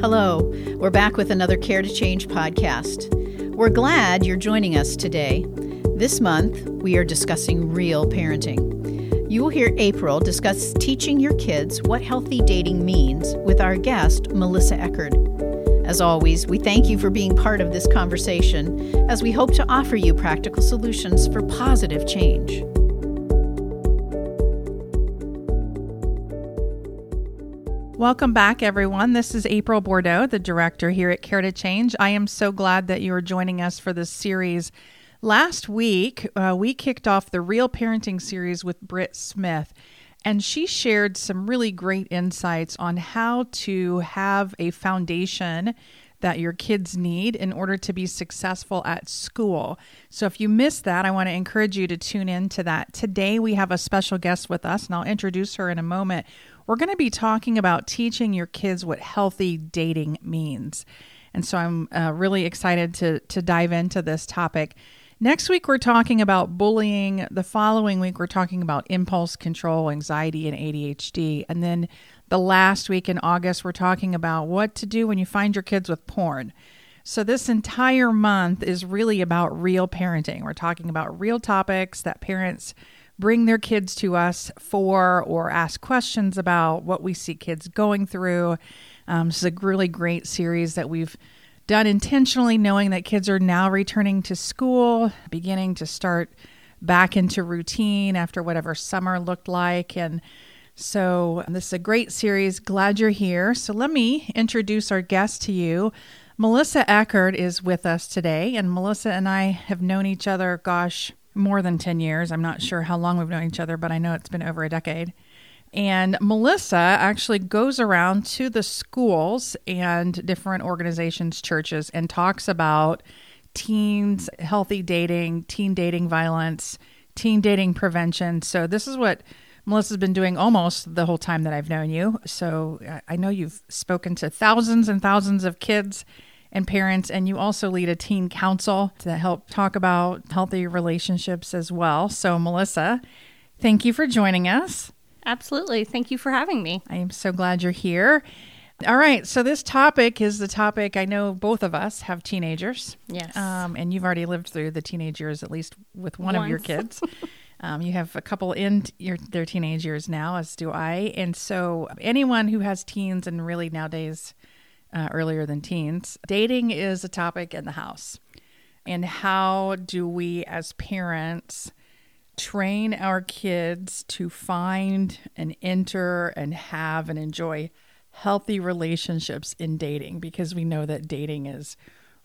Hello, we're back with another Care to Change podcast. We're glad you're joining us today. This month, we are discussing real parenting. You will hear April discuss teaching your kids what healthy dating means with our guest, Melissa Eckard. As always, we thank you for being part of this conversation as we hope to offer you practical solutions for positive change. Welcome back, everyone. This is April Bordeaux, the director here at Care to Change. I am so glad that you are joining us for this series. Last week, we kicked off the Real Parenting series with Britt Smith. And she shared some really great insights on how to have a foundation that your kids need in order to be successful at school. So if you missed that, I want to encourage you to tune in to that. Today, we have a special guest with us, and I'll introduce her in a moment. We're going to be talking about teaching your kids what healthy dating means. And so I'm really excited to dive into this topic. Next week, we're talking about bullying. The following week, we're talking about impulse control, anxiety, and ADHD. And then the last week in August, we're talking about what to do when you find your kids with porn. So this entire month is really about real parenting. We're talking about real topics that parents bring their kids to us for or ask questions about, what we see kids going through. This is a really great series that we've done intentionally, knowing that kids are now returning to school, beginning to start back into routine after whatever summer looked like. And so this is a great series. Glad you're here. So let me introduce our guest to you. Melissa Eckard is with us today. And Melissa and I have known each other, more than 10 years. I'm not sure how long we've known each other, but I know it's been over a decade. And Melissa actually goes around to the schools and different organizations, churches, and talks about teens, healthy dating, teen dating violence, teen dating prevention. So this is what Melissa's been doing almost the whole time that I've known you. So I know you've spoken to thousands and thousands of kids and parents, and you also lead a teen council to help talk about healthy relationships as well. So Melissa, thank you for joining us. Absolutely. Thank you for having me. I am so glad you're here. All right. So this topic is the topic I know both of us have teenagers. Yes. And you've already lived through the teenage years, at least with one of your kids. You have a couple in their teenage years now, as do I. And so anyone who has teens, and really nowadays earlier than teens, dating is a topic in the house. And how do we as parents train our kids to find and enter and have and enjoy healthy relationships in dating? Because we know that dating is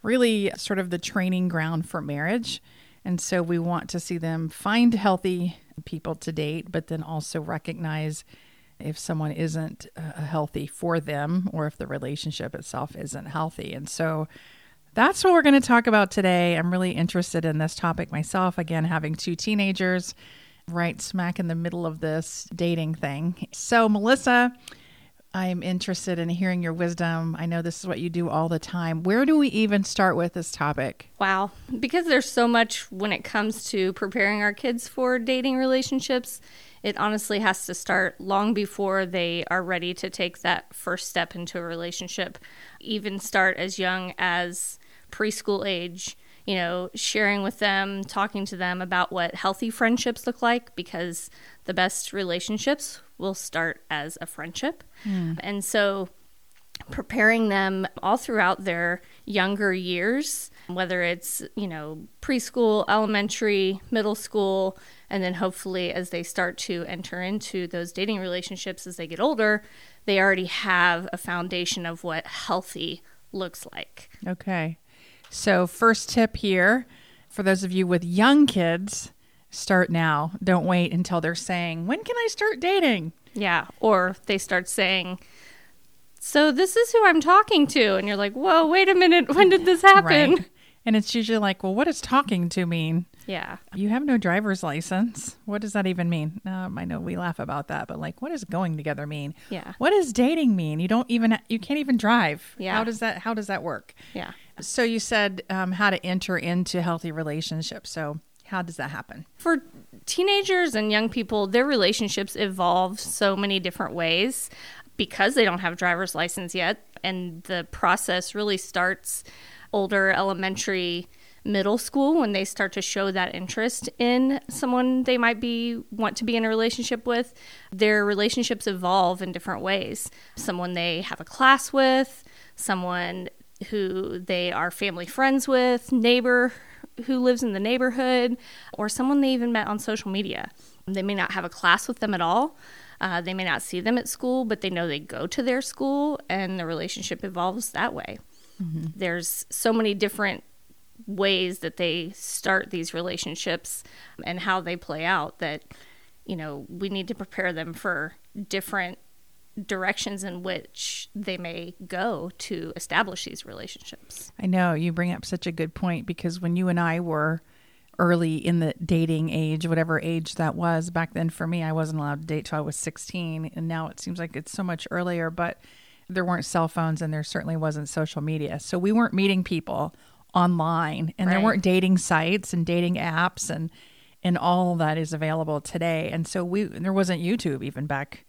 really sort of the training ground for marriage. And so we want to see them find healthy people to date, but then also recognize if someone isn't healthy for them, or if the relationship itself isn't healthy. And so that's what we're going to talk about today. I'm really interested in this topic myself. Again, having two teenagers right smack in the middle of this dating thing. So Melissa, I'm interested in hearing your wisdom. I know this is what you do all the time. Where do we even start with this topic? Wow. Because there's so much when it comes to preparing our kids for dating relationships, it honestly has to start long before they are ready to take that first step into a relationship. Even start as young as preschool age, you know, sharing with them, talking to them about what healthy friendships look like, because the best relationships will start as a friendship. Mm. And so preparing them all throughout their younger years, whether it's, you know, preschool, elementary, middle school, and then hopefully as they start to enter into those dating relationships as they get older, they already have a foundation of what healthy looks like. Okay. So first tip here, for those of you with young kids, start now. Don't wait until they're saying, when can I start dating? Yeah. Or they start saying, so this is who I'm talking to. And you're like, whoa, wait a minute. When did this happen? Right. And it's usually like, well, what does talking to mean? Yeah. You have no driver's license. What does that even mean? I know we laugh about that, but like, what does going together mean? Yeah. What does dating mean? You can't even drive. Yeah. How does that work? Yeah. So you said how to enter into healthy relationships. So how does that happen? For teenagers and young people, their relationships evolve so many different ways. because they don't have a driver's license yet. And the process really starts older, elementary, middle school, when they start to show that interest in someone they might want to be in a relationship with. Their relationships evolve in different ways. Someone they have a class with, someone who they are family friends with, neighbor who lives in the neighborhood, or someone they even met on social media. They may not have a class with them at all. They may not see them at school, but they know they go to their school, and the relationship evolves that way. Mm-hmm. There's so many different ways that they start these relationships and how they play out that, you know, we need to prepare them for different directions in which they may go to establish these relationships. I know you bring up such a good point, because when you and I were early in the dating age, whatever age that was back then for me, I wasn't allowed to date till I was 16. And now it seems like it's so much earlier, but there weren't cell phones and there certainly wasn't social media. So we weren't meeting people online, and Right. There weren't dating sites and dating apps and all that is available today. And so there wasn't YouTube even back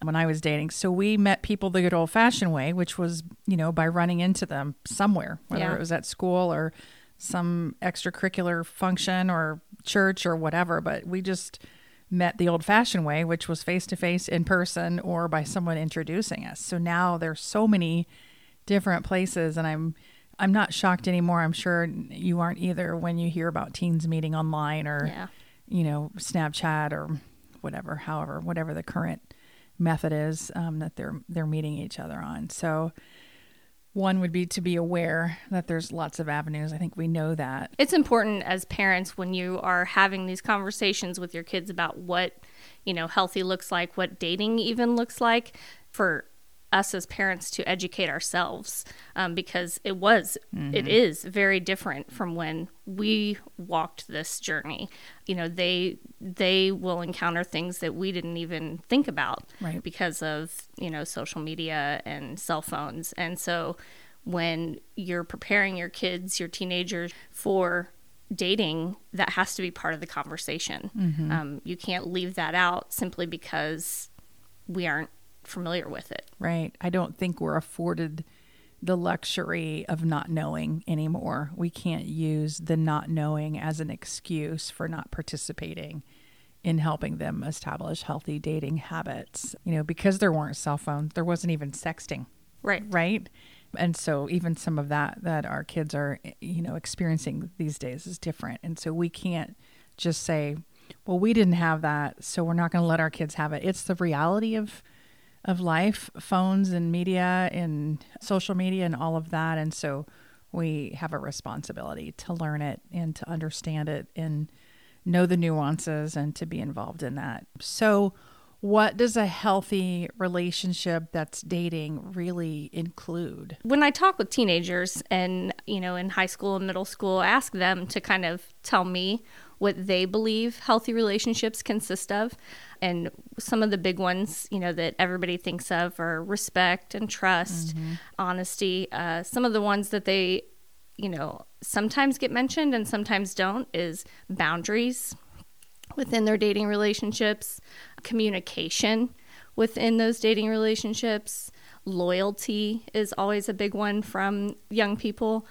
when I was dating. So we met people the good old fashioned way, which was, you know, by running into them somewhere, whether it was at school or some extracurricular function or church or whatever. But we just met the old fashioned way, which was face to face, in person, or by someone introducing us. So now there's so many different places, and I'm not shocked anymore. I'm sure you aren't either when you hear about teens meeting online or, you know, Snapchat or whatever, however, whatever the current method is that they're meeting each other on. So one would be to be aware that there's lots of avenues. I think we know that. It's important as parents, when you are having these conversations with your kids about what, you know, healthy looks like, what dating even looks like, for us as parents to educate ourselves, because it is very different from when we walked this journey. You know, they will encounter things that we didn't even think about because of, you know, social media and cell phones. And so when you're preparing your kids, your teenagers, for dating, that has to be part of the conversation. Mm-hmm. You can't leave that out simply because we aren't familiar with it. Right. I don't think we're afforded the luxury of not knowing anymore. We can't use the not knowing as an excuse for not participating in helping them establish healthy dating habits. You know, because there weren't cell phones, there wasn't even sexting. Right. Right. And so even some of that our kids are, you know, experiencing these days is different. And so we can't just say, well, we didn't have that, so we're not going to let our kids have it. It's the reality of life, phones and media and social media and all of that. And so we have a responsibility to learn it and to understand it and know the nuances and to be involved in that. So what does a healthy relationship that's dating really include? When I talk with teenagers and, you know, in high school and middle school, I ask them to kind of tell me what they believe healthy relationships consist of. And some of the big ones, you know, that everybody thinks of are respect and trust, honesty. Some of the ones that they, you know, sometimes get mentioned and sometimes don't is boundaries within their dating relationships, communication within those dating relationships. Loyalty is always a big one from young people.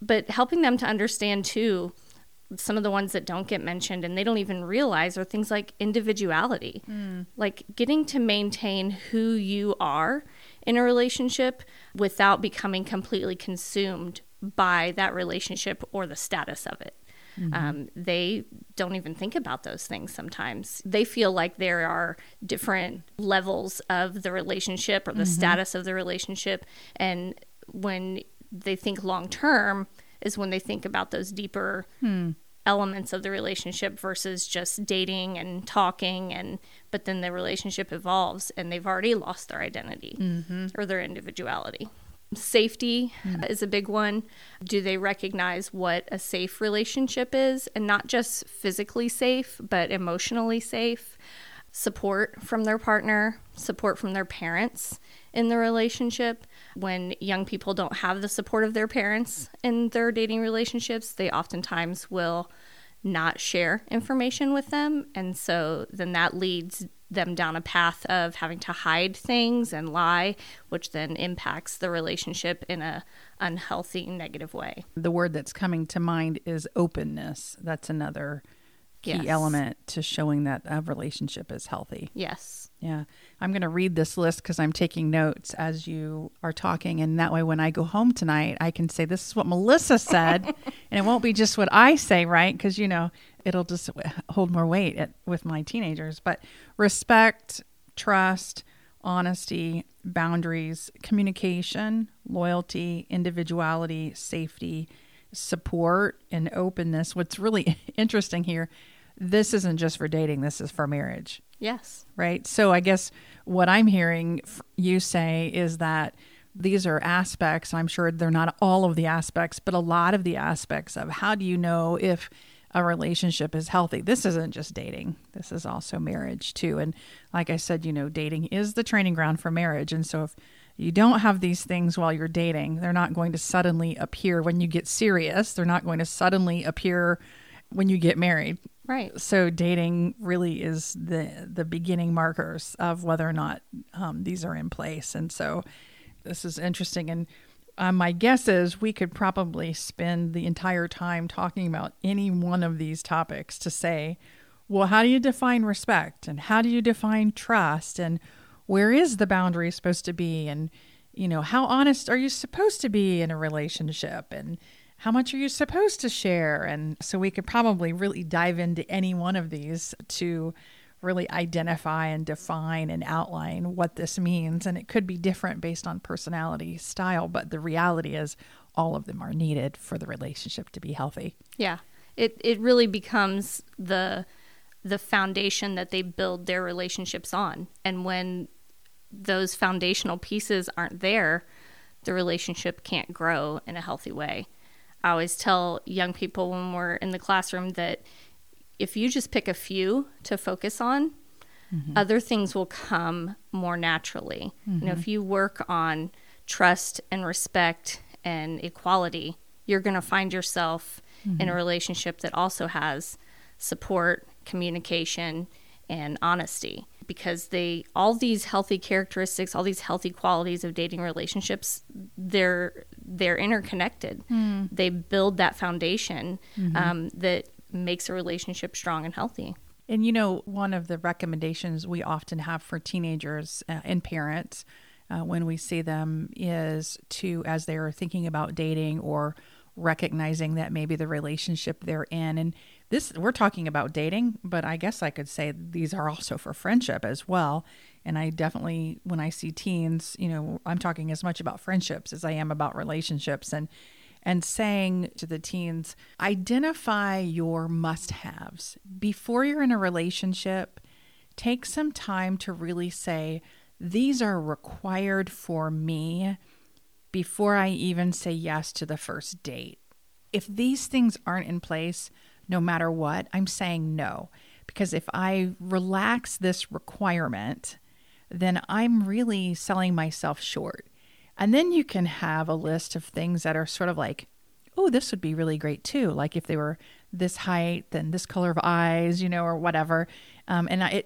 But helping them to understand, too, some of the ones that don't get mentioned and they don't even realize are things like individuality, like getting to maintain who you are in a relationship without becoming completely consumed by that relationship or the status of it. Mm-hmm. They don't even think about those things sometimes. They feel like there are different levels of the relationship or the status of the relationship. And when they think long term is when they think about those deeper elements of the relationship versus just dating and talking. But then the relationship evolves and they've already lost their identity or their individuality. Safety is a big one. Do they recognize what a safe relationship is? And not just physically safe, but emotionally safe. Support from their partner, support from their parents in the relationship. When young people don't have the support of their parents in their dating relationships, they oftentimes will not share information with them. And so then that leads them down a path of having to hide things and lie, which then impacts the relationship in a unhealthy, negative way. The word that's coming to mind is openness. That's another key element to showing that a relationship is healthy. Yes. Yeah. I'm going to read this list because I'm taking notes as you are talking. And that way, when I go home tonight, I can say, this is what Melissa said. And it won't be just what I say, right? Because, you know, it'll just hold more weight with my teenagers. But respect, trust, honesty, boundaries, communication, loyalty, individuality, safety, support, and openness. What's really interesting here, this isn't just for dating, this is for marriage. Yes. Right? So I guess what I'm hearing you say is that these are aspects, I'm sure they're not all of the aspects, but a lot of the aspects of how do you know if a relationship is healthy. This isn't just dating. This is also marriage too. And like I said, you know, dating is the training ground for marriage. And so if you don't have these things while you're dating, they're not going to suddenly appear when you get serious. They're not going to suddenly appear when you get married. Right. So dating really is the beginning markers of whether or not these are in place. And so this is interesting. And my guess is we could probably spend the entire time talking about any one of these topics to say, well, how do you define respect? And how do you define trust? And where is the boundary supposed to be? And, you know, how honest are you supposed to be in a relationship? And how much are you supposed to share? And so we could probably really dive into any one of these to really identify and define and outline what this means. And it could be different based on personality, style, but the reality is all of them are needed for the relationship to be healthy. Yeah. It really becomes the foundation that they build their relationships on. And when those foundational pieces aren't there, the relationship can't grow in a healthy way. I always tell young people when we're in the classroom that if you just pick a few to focus on, other things will come more naturally. You know, if you work on trust and respect and equality, you're going to find yourself in a relationship that also has support, communication, and honesty, because all these healthy characteristics, all these healthy qualities of dating relationships, they're interconnected. They build that foundation that makes a relationship strong and healthy. And you know, one of the recommendations we often have for teenagers and parents when we see them is to, as they are thinking about dating or recognizing that maybe the relationship they're in, and this, we're talking about dating, but I guess I could say these are also for friendship as well. And I definitely, when I see teens, you know, I'm talking as much about friendships as I am about relationships. And saying to the teens, identify your must-haves. Before you're in a relationship, take some time to really say, these are required for me before I even say yes to the first date. If these things aren't in place, no matter what, I'm saying no. Because if I relax this requirement, then I'm really selling myself short. And then you can have a list of things that are sort of like, oh, this would be really great too. Like if they were this height, then this color of eyes, you know, or whatever.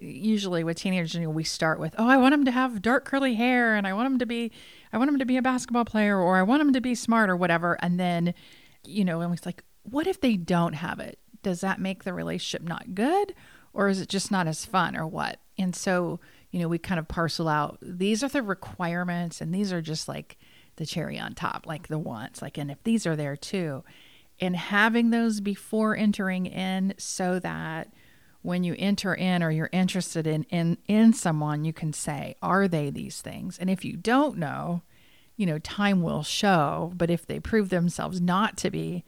Usually with teenagers, you know, we start with, oh, I want them to have dark curly hair, and I want them to be a basketball player, or I want them to be smart, or whatever. And then, you know, and it's like, what if they don't have it? Does that make the relationship not good, or is it just not as fun, or what? And so, you know, we kind of parcel out, these are the requirements and these are just like the cherry on top, like the wants, like, and if these are there too, and having those before entering in, so that when you enter in or you're interested in someone, you can say, are they these things? And if you don't know, you know, time will show, but if they prove themselves not to be,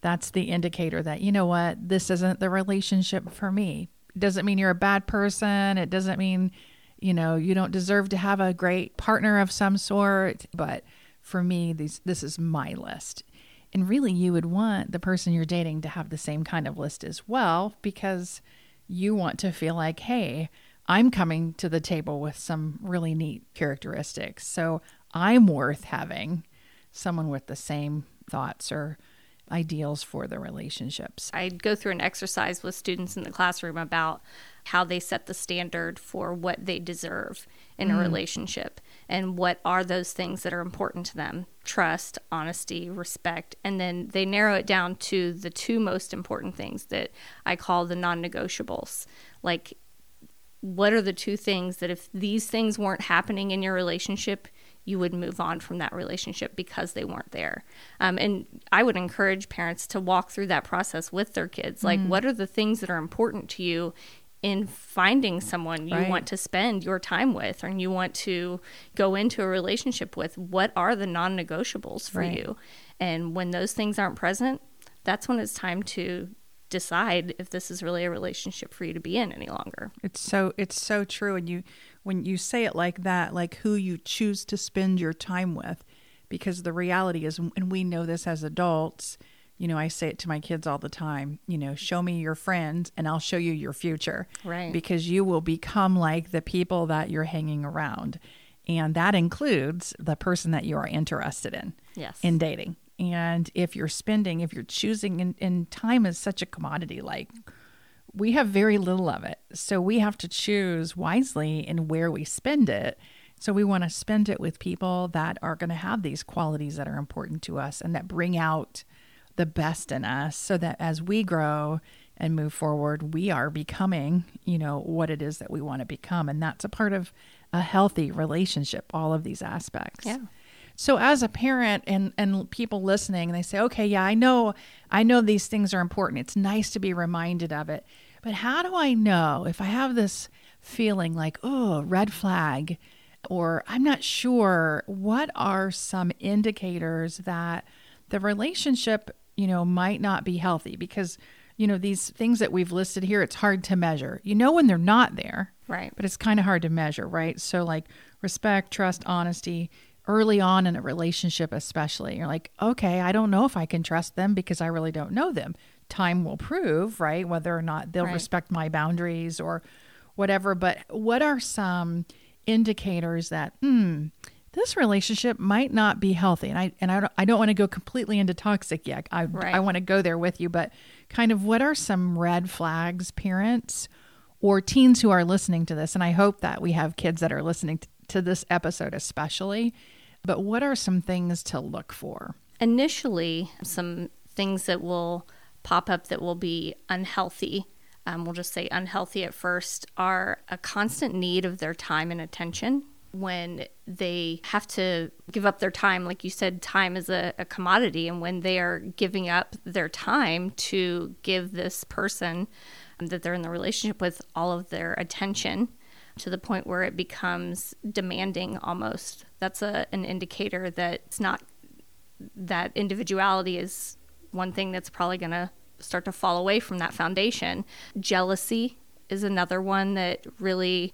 that's the indicator that, you know what, this isn't the relationship for me. It doesn't mean you're a bad person. It doesn't mean, you know, you don't deserve to have a great partner of some sort. But for me, this is my list. And really, you would want the person you're dating to have the same kind of list as well, because you want to feel like, hey, I'm coming to the table with some really neat characteristics. So I'm worth having someone with the same thoughts or ideals for the relationships. I'd go through an exercise with students in the classroom about how they set the standard for what they deserve in a relationship and what are those things that are important to them: trust, honesty, respect. And then they narrow it down to the two most important things that I call the non-negotiables. Like, what are the two things that if these things weren't happening in your relationship, you would move on from that relationship because they weren't there. And I would encourage parents to walk through that process with their kids. Like, what are the things that are important to you in finding someone you want to spend your time with and you want to go into a relationship with? What are the non-negotiables for you? And when those things aren't present, that's when it's time to decide if this is really a relationship for you to be in any longer. It's so true. And when you say it like that, like who you choose to spend your time with, because the reality is, and we know this as adults, you know, I say it to my kids all the time, you know, show me your friends and I'll show you your future. Right. Because you will become like the people that you're hanging around. And that includes the person that you are interested in. Yes. In dating. And if you're choosing, and time is such a commodity, like we have very little of it. So we have to choose wisely in where we spend it. So we want to spend it with people that are going to have these qualities that are important to us and that bring out the best in us, so that as we grow and move forward, we are becoming, you know, what it is that we want to become. And that's a part of a healthy relationship, all of these aspects. Yeah. So as a parent and people listening, they say, okay, yeah, I know these things are important. It's nice to be reminded of it. But how do I know if I have this feeling like, oh, red flag, or I'm not sure? What are some indicators that the relationship, you know, might not be healthy? Because, you know, these things that we've listed here, it's hard to measure. You know when they're not there, right? But it's kind of hard to measure, right? So like respect, trust, honesty. Early on in a relationship especially, you're like, okay, I don't know if I can trust them because I really don't know them. Time will prove, right, whether or not they'll respect my boundaries or whatever. But what are some indicators that, this relationship might not be healthy? And I don't want to go completely into toxic yet. I want to go there with you, but kind of what are some red flags parents or teens who are listening to this? And I hope that we have kids that are listening to this episode especially. But what are some things to look for? Initially, some things that will pop up that will be unhealthy, we'll just say unhealthy at first, are a constant need of their time and attention. When they have to give up their time, like you said, time is a commodity. And when they are giving up their time to give this person that they're in the relationship with all of their attention, to the point where it becomes demanding almost. That's an indicator that it's not, that individuality is one thing that's probably going to start to fall away from that foundation. Jealousy is another one that really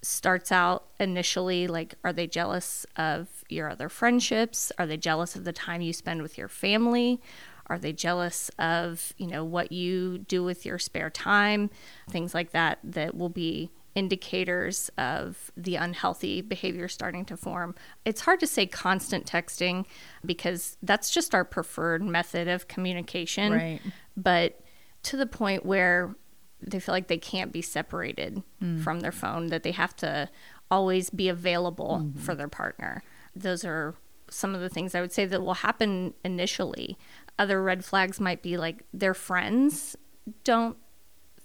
starts out initially, like, are they jealous of your other friendships? Are they jealous of the time you spend with your family? Are they jealous of, you know, what you do with your spare time? Things like that that will be indicators of the unhealthy behavior starting to form. It's hard to say constant texting because that's just our preferred method of communication. Right. But to the point where they feel like they can't be separated from their phone, that they have to always be available for their partner. Those are some of the things I would say that will happen initially. Other red flags might be like their friends don't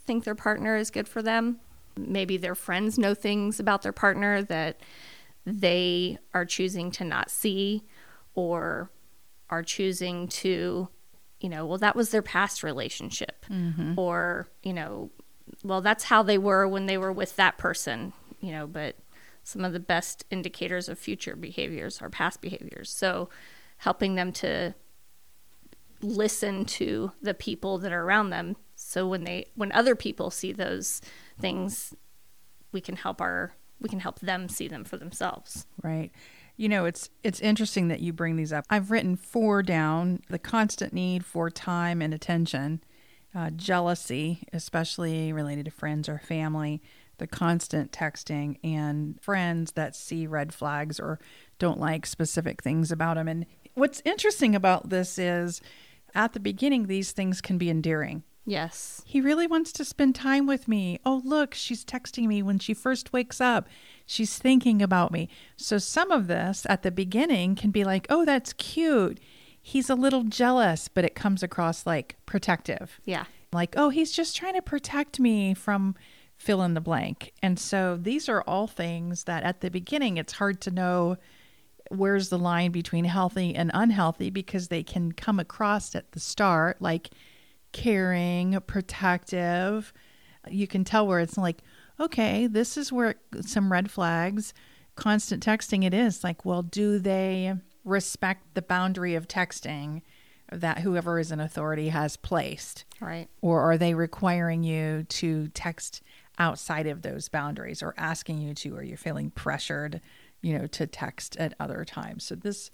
think their partner is good for them. Maybe their friends know things about their partner that they are choosing to not see, or are choosing to, you know, well, that was their past relationship, or, you know, well, that's how they were when they were with that person, you know. But some of the best indicators of future behaviors are past behaviors. So helping them to listen to the people that are around them. So when other people see those things, we can help them see them for themselves. Right. You know, it's interesting that you bring these up. I've written 4 down: the constant need for time and attention, jealousy, especially related to friends or family, the constant texting, and friends that see red flags or don't like specific things about them. And what's interesting about this is At the beginning, these things can be endearing. Yes. He really wants to spend time with me. Oh, look, she's texting me when she first wakes up. She's thinking about me. So some of this at the beginning can be like, oh, that's cute. He's a little jealous, but it comes across like protective. Yeah. Like, oh, he's just trying to protect me from fill in the blank. And so these are all things that at the beginning, it's hard to know where's the line between healthy and unhealthy, because they can come across at the start like caring, protective. You can tell where it's like, okay, this is where some red flags, constant texting it is. Like, well, do they respect the boundary of texting that whoever is in authority has placed? Right. Or are they requiring you to text outside of those boundaries, or asking you to, or you're feeling pressured, you know, to text at other times? So this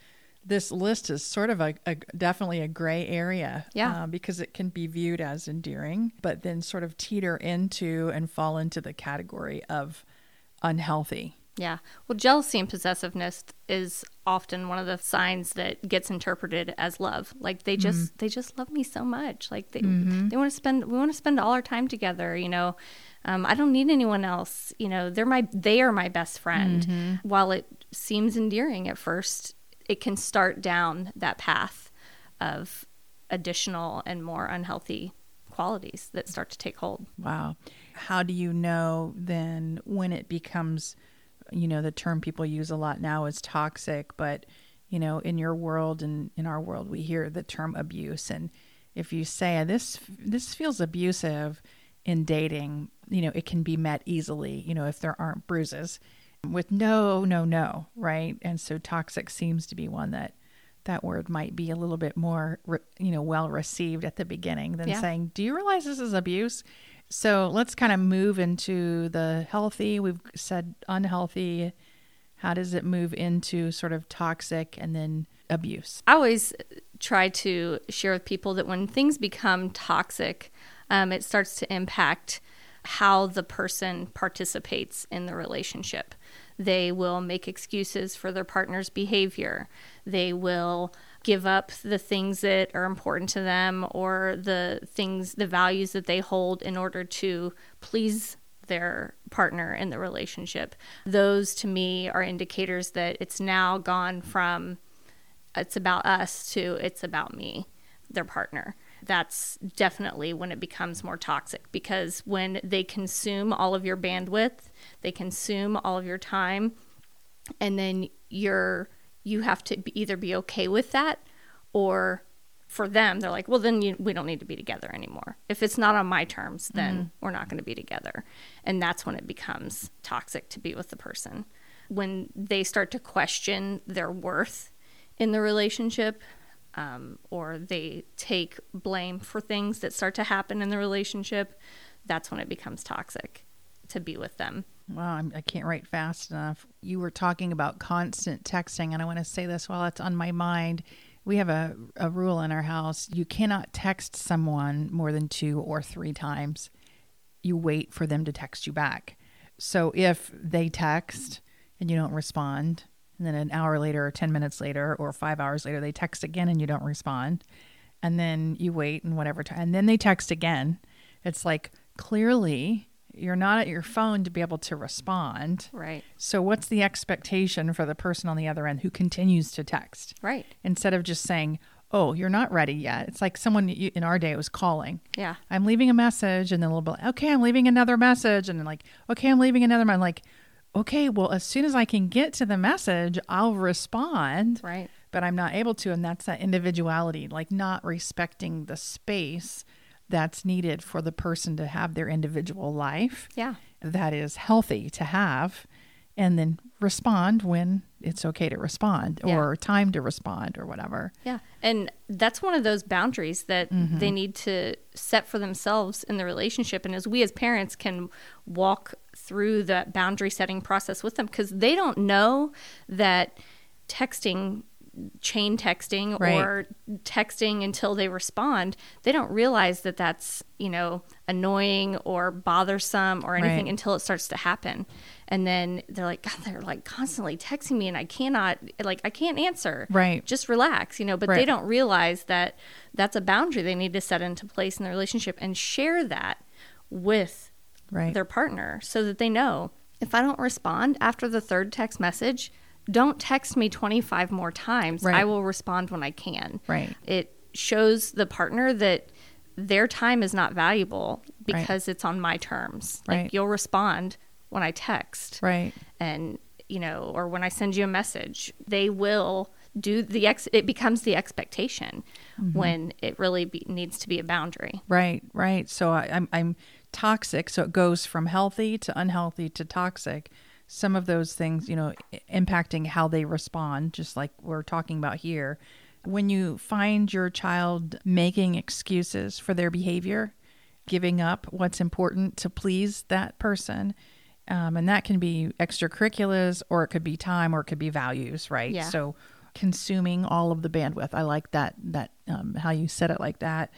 list is sort of a definitely a gray area, because it can be viewed as endearing, but then sort of teeter into and fall into the category of unhealthy. Yeah. Well, jealousy and possessiveness is often one of the signs that gets interpreted as love. Like they just love me so much. Like we want to spend all our time together, you know. I don't need anyone else. You know, they are my best friend. Mm-hmm. While it seems endearing at first, it can start down that path of additional and more unhealthy qualities that start to take hold. Wow. How do you know then when it becomes, you know, the term people use a lot now is toxic, but, you know, in your world and in our world, we hear the term abuse. And if you say this feels abusive in dating, you know, it can be met easily, you know, if there aren't bruises, with no, right? And so toxic seems to be one that word might be a little bit more, you know, well received at the beginning than saying, do you realize this is abuse? So let's kind of move into the healthy. We've said unhealthy. How does it move into sort of toxic and then abuse? I always try to share with people that when things become toxic, it starts to impact how the person participates in the relationship. They will make excuses for their partner's behavior. They will give up the things that are important to them, or the values that they hold, in order to please their partner in the relationship. Those, to me, are indicators that it's now gone from it's about us to it's about me, their partner. That's definitely when it becomes more toxic, because when they consume all of your bandwidth, they consume all of your time, and then you have to either be okay with that, or for them, they're like, well, then we don't need to be together anymore. If it's not on my terms, then we're not going to be together. And that's when it becomes toxic to be with the person. When they start to question their worth in the relationship, or they take blame for things that start to happen in the relationship, that's when it becomes toxic to be with them. Wow, I can't write fast enough. You were talking about constant texting, and I want to say this while it's on my mind. We have a rule in our house. You cannot text someone more than 2 or 3 times. You wait for them to text you back. So if they text and you don't respond, and then an hour later or 10 minutes later or 5 hours later, they text again and you don't respond. And then you wait and whatever time, and then they text again. It's like, clearly you're not at your phone to be able to respond. Right. So what's the expectation for the person on the other end who continues to text? Right. Instead of just saying, oh, you're not ready yet. It's like someone in our day was calling. Yeah. I'm leaving a message, and then a little bit, okay, I'm leaving another message. And then like, okay, I'm leaving another one. Like, okay, well, as soon as I can get to the message, I'll respond. Right. But I'm not able to. And that's that individuality, like not respecting the space that's needed for the person to have their individual life. Yeah. That is healthy to have, and then respond when it's okay to respond, or time to respond, or whatever. Yeah. And that's one of those boundaries that they need to set for themselves in the relationship. And as we as parents can walk through that boundary setting process with them, because they don't know that texting, chain texting, right, or texting until they respond, they don't realize that that's, you know, annoying or bothersome or anything, right, until it starts to happen. And then they're like, God, they're like constantly texting me and I can't answer. Right. Just relax, you know, but they don't realize that that's a boundary they need to set into place in the relationship and share that with their partner so that they know if I don't respond after the third text message, don't text me 25 more times. Right. I will respond when I can. Right. It shows the partner that their time is not valuable because it's on my terms. Right. Like, you'll respond when I text. Right. And, you know, or when I send you a message, they will do the it becomes the expectation when it really needs to be a boundary. Right. Right. So I'm toxic. So it goes from healthy to unhealthy to toxic. Some of those things, you know, impacting how they respond, just like we're talking about here. When you find your child making excuses for their behavior, giving up what's important to please that person, and that can be extracurriculars, or it could be time, or it could be values, right? Yeah. So consuming all of the bandwidth. I like that how you said it like that.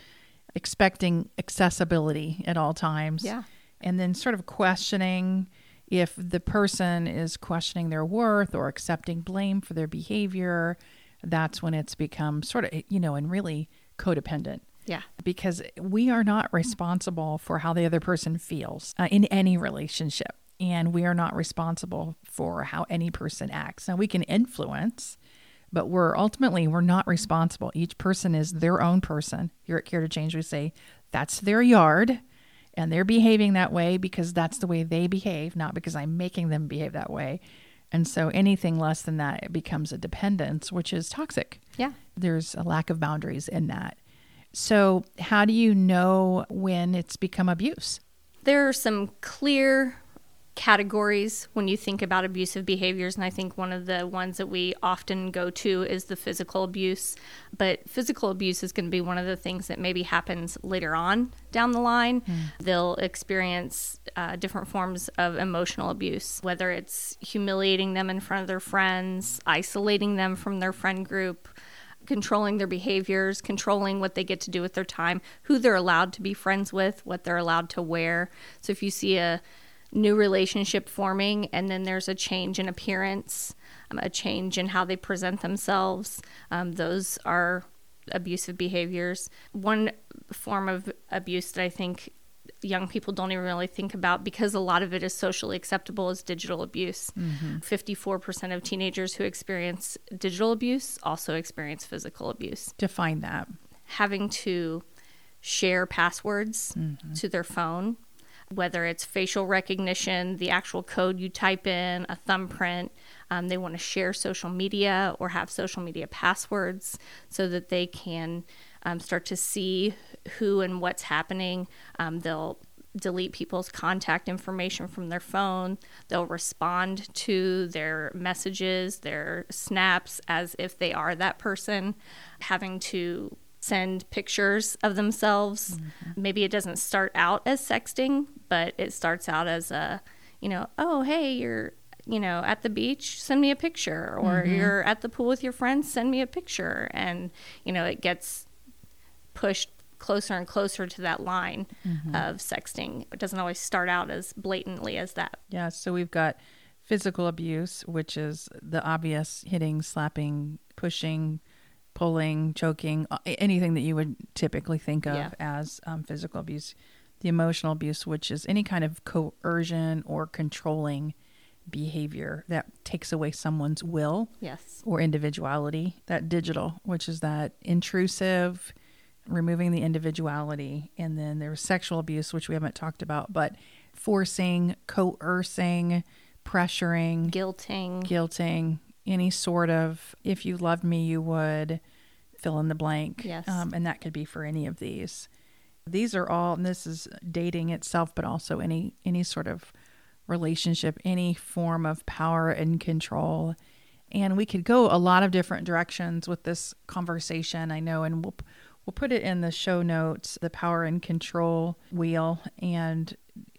Expecting accessibility at all times. Yeah. And then sort of questioning if the person is questioning their worth or accepting blame for their behavior. That's when it's become sort of, you know, and really codependent. Yeah. Because we are not responsible for how the other person feels in any relationship. And we are not responsible for how any person acts. Now, we can influence, but we're not responsible. Each person is their own person. Here at Care to Change, we say that's their yard and they're behaving that way because that's the way they behave, not because I'm making them behave that way. And so anything less than that, it becomes a dependence, which is toxic. Yeah. There's a lack of boundaries in that. So how do you know when it's become abuse? There are some clear categories when you think about abusive behaviors. And I think one of the ones that we often go to is the physical abuse. But physical abuse is going to be one of the things that maybe happens later on down the line. They'll experience different forms of emotional abuse, whether it's humiliating them in front of their friends, isolating them from their friend group, controlling their behaviors, controlling what they get to do with their time, who they're allowed to be friends with, what they're allowed to wear. So if you see a new relationship forming, and then there's a change in appearance, a change in how they present themselves. Those are abusive behaviors. One form of abuse that I think young people don't even really think about, because a lot of it is socially acceptable, is digital abuse. 54% of teenagers who experience digital abuse also experience physical abuse. Define that. Having to share passwords to their phone, whether it's facial recognition, the actual code you type in, a thumbprint. They want to share social media or have social media passwords so that they can start to see who and what's happening. They'll delete people's contact information from their phone. They'll respond to their messages, their snaps, as if they are that person. Having to send pictures of themselves. Maybe it doesn't start out as sexting, but it starts out as a, you know, oh, hey, you're, you know, at the beach, send me a picture, or you're at the pool with your friends, send me a picture. And, you know, it gets pushed closer and closer to that line of sexting. It doesn't always start out as blatantly as that. Yeah, so we've got physical abuse, which is the obvious hitting, slapping, pushing, pulling, choking, anything that you would typically think of as physical abuse. The emotional abuse, which is any kind of coercion or controlling behavior that takes away someone's will or individuality. That digital, which is that intrusive, removing the individuality. And then there's sexual abuse, which we haven't talked about, but forcing, coercing, pressuring, guilting. Any sort of, if you loved me, you would fill in the blank. Yes. And that could be for any of these. These are all, and this is dating itself, but also any sort of relationship, any form of power and control. And we could go a lot of different directions with this conversation, I know, and we'll put it in the show notes, the power and control wheel, and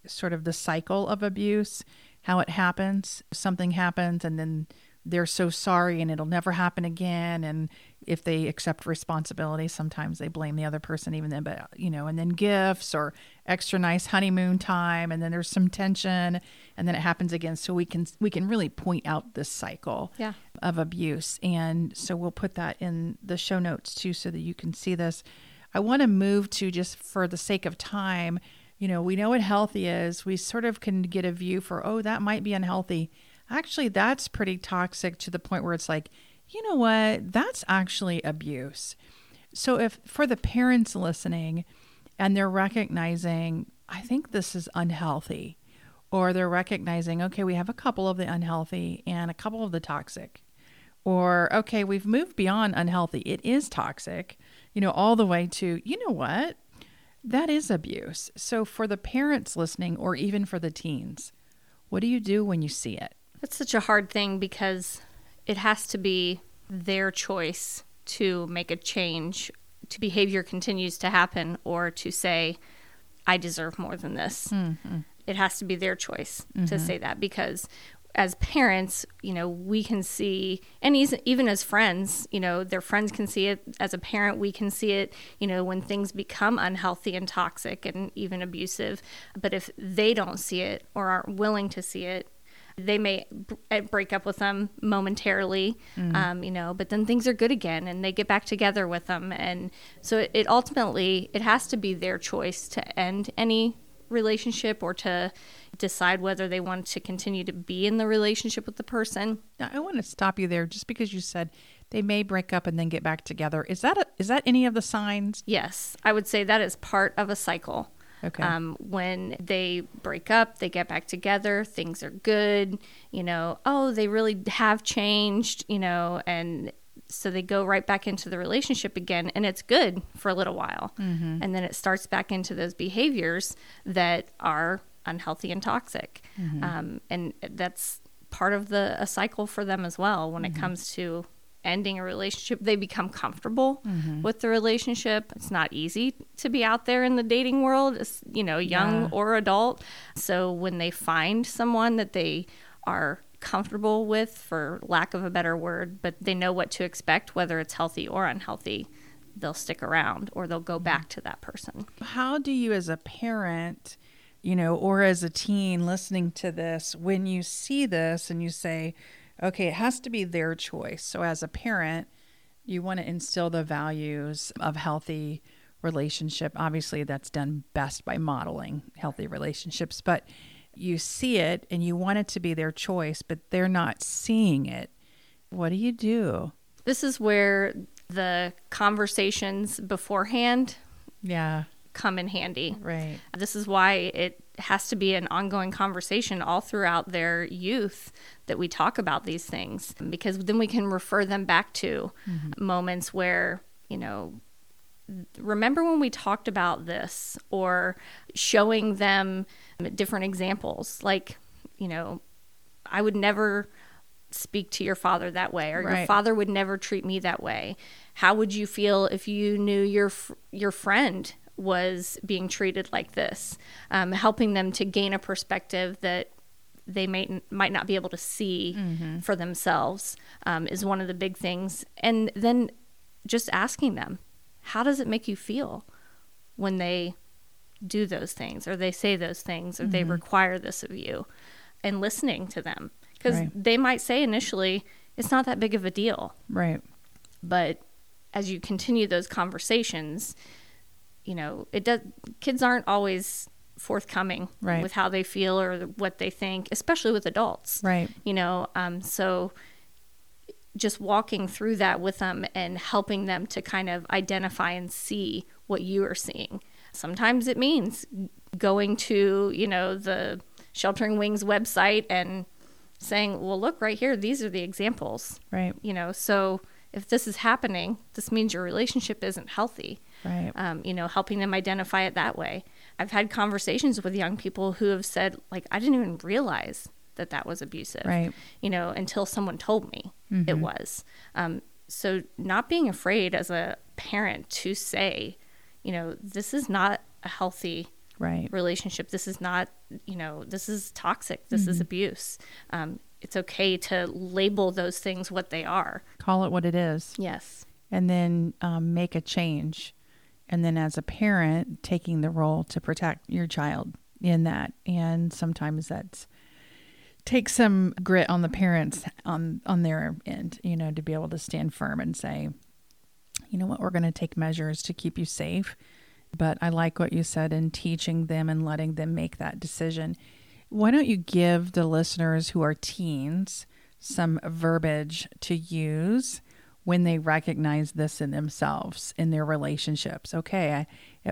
sort of the cycle of abuse, how it happens. Something happens, and then they're so sorry and it'll never happen again. And if they accept responsibility, sometimes they blame the other person even then, but you know, and then gifts or extra nice honeymoon time. And then there's some tension and then it happens again. So we can really point out this cycle of abuse. And so we'll put that in the show notes too, so that you can see this. I want to move to, just for the sake of time, you know, we know what healthy is. We sort of can get a view for, oh, that might be unhealthy. Actually, that's pretty toxic, to the point where it's like, you know what, that's actually abuse. So if, for the parents listening and they're recognizing, I think this is unhealthy, or they're recognizing, okay, we have a couple of the unhealthy and a couple of the toxic, or, okay, we've moved beyond unhealthy. It is toxic, you know, all the way to, you know what, that is abuse. So for the parents listening, or even for the teens, what do you do when you see it? That's such a hard thing, because it has to be their choice to make a change, to behavior continues to happen, or to say, I deserve more than this. Mm-hmm. It has to be their choice to say that, because as parents, you know, we can see, and even as friends, you know, their friends can see it. As a parent, we can see it, you know, when things become unhealthy and toxic and even abusive. But if they don't see it or aren't willing to see it, they may break up with them momentarily, you know, but then things are good again and they get back together with them. And so it ultimately, it has to be their choice to end any relationship or to decide whether they want to continue to be in the relationship with the person. Now, I want to stop you there, just because you said they may break up and then get back together. Is that any of the signs? Yes, I would say that is part of a cycle. Okay. When they break up, they get back together, things are good, you know, oh, they really have changed, you know, and so they go right back into the relationship again, and it's good for a little while. Mm-hmm. And then it starts back into those behaviors that are unhealthy and toxic. Mm-hmm. And that's part of a cycle for them as well. When it comes to ending a relationship, they become comfortable with the relationship. It's not easy to be out there in the dating world, you know, young or adult. So when they find someone that they are comfortable with, for lack of a better word, but they know what to expect, whether it's healthy or unhealthy, they'll stick around or they'll go back to that person. How do you, as a parent, you know, or as a teen listening to this, when you see this and you say, okay, it has to be their choice. So as a parent, you want to instill the values of healthy relationship. Obviously, that's done best by modeling healthy relationships, but you see it and you want it to be their choice, but they're not seeing it. What do you do? This is where the conversations beforehand come in handy. Right. This is why it has to be an ongoing conversation all throughout their youth, that we talk about these things, because then we can refer them back to moments where, you know, remember when we talked about this, or showing them different examples, like, you know, I would never speak to your father that way, or your father would never treat me that way. How would you feel if you knew your friend was being treated like this? Helping them to gain a perspective that they might not be able to see for themselves is one of the big things. And then just asking them, how does it make you feel when they do those things, or they say those things, or they require this of you? And listening to them, because they might say initially, it's not that big of a deal. Right. But as you continue those conversations, you know, it does. Kids aren't always forthcoming with how they feel or what they think, especially with adults. Right. You know, so just walking through that with them and helping them to kind of identify and see what you are seeing. Sometimes it means going to, you know, the Sheltering Wings website and saying, well, look right here, these are the examples. Right. You know, so if this is happening, this means your relationship isn't healthy. Right. You know, helping them identify it that way. I've had conversations with young people who have said, like, I didn't even realize that was abusive, right? You know, until someone told me it was. So not being afraid as a parent to say, you know, this is not a healthy relationship. This is not, you know, this is toxic. This is abuse. it's okay to label those things what they are. Call it what it is. Yes. And then make a change. And then as a parent, taking the role to protect your child in that. And sometimes that takes some grit on the parents on their end, you know, to be able to stand firm and say, you know what, we're going to take measures to keep you safe. But I like what you said in teaching them and letting them make that decision. Why don't you give the listeners who are teens some verbiage to use when they recognize this in themselves, in their relationships? Okay,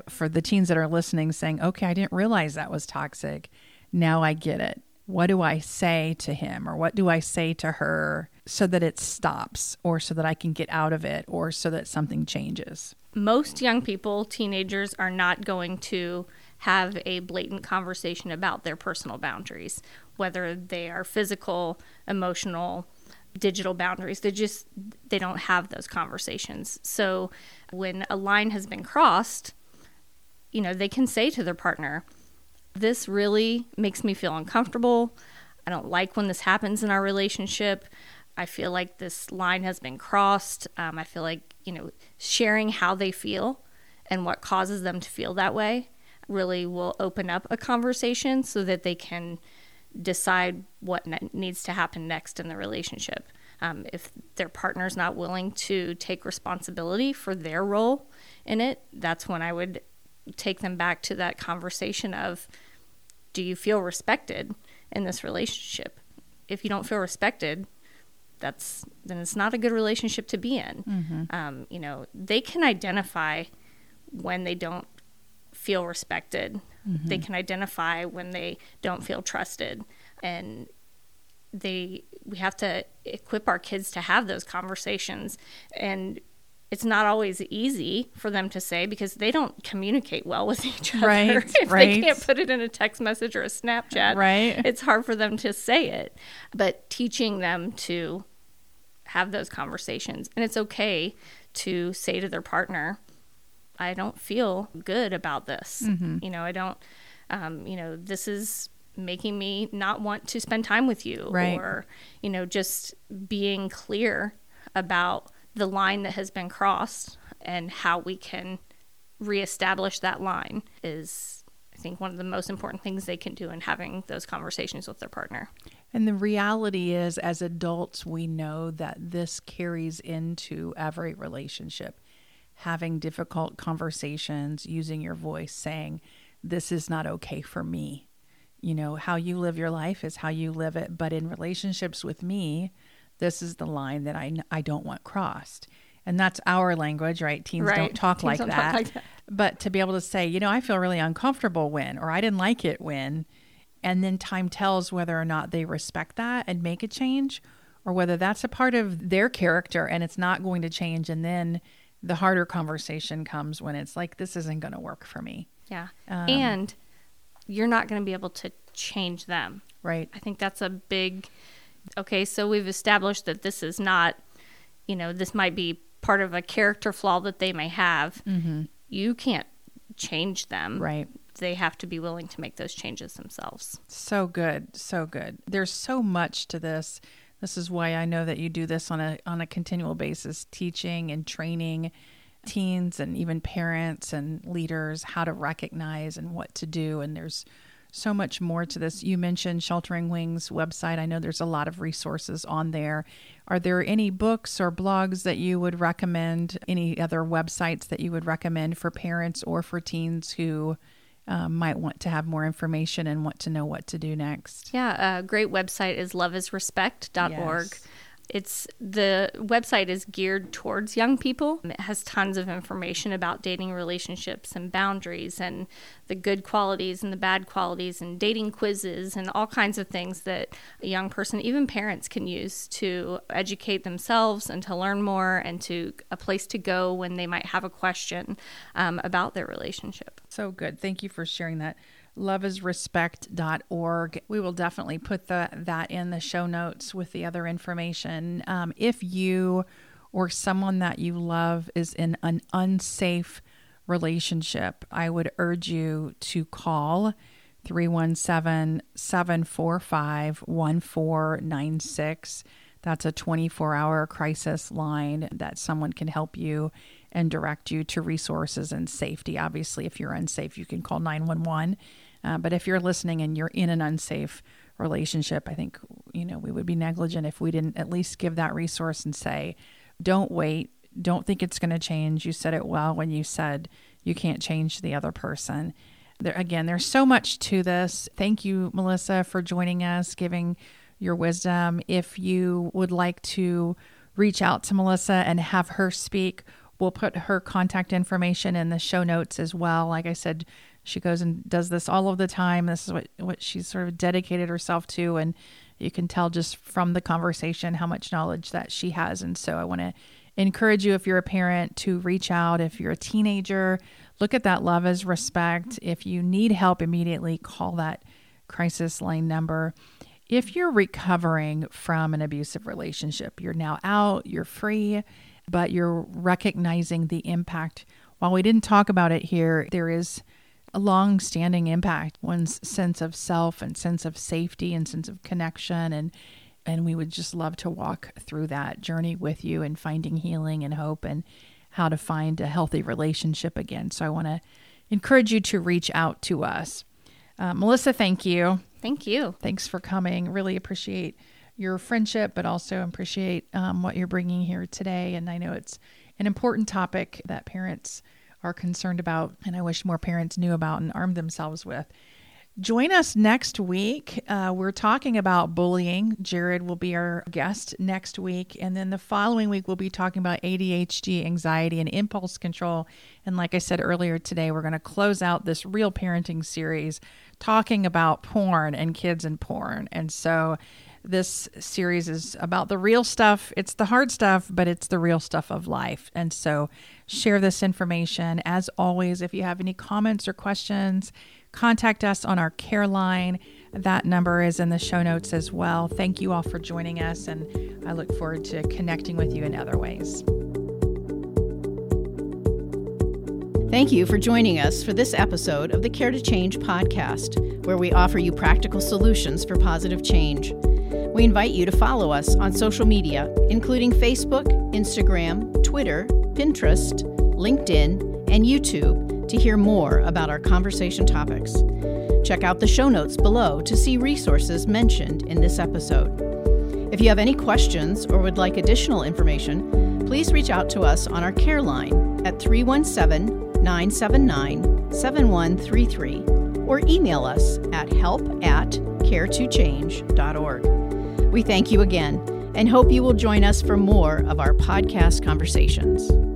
for the teens that are listening saying, okay, I didn't realize that was toxic. Now I get it. What do I say to him or what do I say to her so that it stops or so that I can get out of it or so that something changes? Most young people, teenagers, are not going to have a blatant conversation about their personal boundaries, whether they are physical, emotional, digital boundaries. They don't have those conversations. So when a line has been crossed, you know, they can say to their partner, this really makes me feel uncomfortable. I don't like when this happens in our relationship. I feel like this line has been crossed. I feel like, you know, sharing how they feel and what causes them to feel that way really will open up a conversation so that they can decide what needs to happen next in the relationship. If their partner's not willing to take responsibility for their role in it, that's when I would take them back to that conversation of, do you feel respected in this relationship? If you don't feel respected, then it's not a good relationship to be in. Mm-hmm. You know, they can identify when they don't feel respected. Mm-hmm. They can identify when they don't feel trusted, and we have to equip our kids to have those conversations. And it's not always easy for them to say because they don't communicate well with each other. Right, if right. They can't put it in a text message or a Snapchat, right. It's hard for them to say it. But teaching them to have those conversations. And it's okay to say to their partner, I don't feel good about this. Mm-hmm. You know, I don't, you know, this is making me not want to spend time with you. Right. Or, you know, just being clear about the line that has been crossed and how we can reestablish that line is, I think, one of the most important things they can do in having those conversations with their partner. And the reality is, as adults, we know that this carries into every relationship. Having difficult conversations, using your voice, saying, this is not okay for me. You know, how you live your life is how you live it. But in relationships with me, this is the line that I don't want crossed. And that's our language, right? Teens right. don't talk like that. But to be able to say, you know, I feel really uncomfortable when, or I didn't like it when, and then time tells whether or not they respect that and make a change, or whether that's a part of their character and it's not going to change. And then the harder conversation comes when it's like, this isn't going to work for me. Yeah. And you're not going to be able to change them. Right. I think that's a big... Okay, so we've established that this is not, you know, this might be part of a character flaw that they may have. Mm-hmm. You can't change them. Right. They have to be willing to make those changes themselves. So good. So good. There's so much to this. This is why I know that you do this on a continual basis, teaching and training teens and even parents and leaders how to recognize and what to do. And there's so much more to this. You mentioned Sheltering Wings website. I know there's a lot of resources on there. Are there any books or blogs that you would recommend, any other websites that you would recommend for parents or for teens who might want to have more information and want to know what to do next? Yeah, a great website is loveisrespect.org. Yes. The website is geared towards young people. It has tons of information about dating, relationships, and boundaries, and the good qualities and the bad qualities, and dating quizzes, and all kinds of things that a young person, even parents, can use to educate themselves and to learn more, and to a place to go when they might have a question about their relationship. So good. Thank you for sharing that. loveisrespect.org. We will definitely put that in the show notes with the other information. If you or someone that you love is in an unsafe relationship, I would urge you to call 317-745-1496. That's a 24-hour crisis line that someone can help you and direct you to resources and safety. Obviously, if you're unsafe, you can call 911. But if you're listening and you're in an unsafe relationship, I think, you know, we would be negligent if we didn't at least give that resource and say, don't wait. Don't think it's going to change. You said it well when you said you can't change the other person. There, again, there's so much to this. Thank you, Melissa, for joining us, giving your wisdom. If you would like to reach out to Melissa and have her speak, we'll put her contact information in the show notes as well. Like I said, she goes and does this all of the time. This is what she's sort of dedicated herself to. And you can tell just from the conversation how much knowledge that she has. And so I want to encourage you, if you're a parent, to reach out. If you're a teenager, look at that Love is Respect. If you need help immediately, call that crisis line number. If you're recovering from an abusive relationship, you're now out, you're free, but you're recognizing the impact. While we didn't talk about it here, there is a long-standing impact. One's sense of self and sense of safety and sense of connection. And we would just love to walk through that journey with you and finding healing and hope and how to find a healthy relationship again. So I want to encourage you to reach out to us. Melissa, thank you. Thank you. Thanks for coming. Really appreciate your friendship, but also appreciate what you're bringing here today. And I know it's an important topic that parents are concerned about, and I wish more parents knew about and armed themselves with. Join us next week. We're talking about bullying. Jared will be our guest next week. And then the following week, we'll be talking about ADHD, anxiety, and impulse control. And like I said earlier today, we're going to close out this Real Parenting series talking about porn and kids and porn. And so this series is about the real stuff. It's the hard stuff, but it's the real stuff of life. And so share this information. As always, if you have any comments or questions, contact us on our care line. That number is in the show notes as well. Thank you all for joining us, and I look forward to connecting with you in other ways. Thank you for joining us for this episode of the Care to Change podcast, where we offer you practical solutions for positive change. We invite you to follow us on social media, including Facebook, Instagram, Twitter, Pinterest, LinkedIn, and YouTube, to hear more about our conversation topics. Check out the show notes below to see resources mentioned in this episode. If you have any questions or would like additional information, please reach out to us on our care line at 317-979-7133 or email us at help@caretochange.org. We thank you again and hope you will join us for more of our podcast conversations.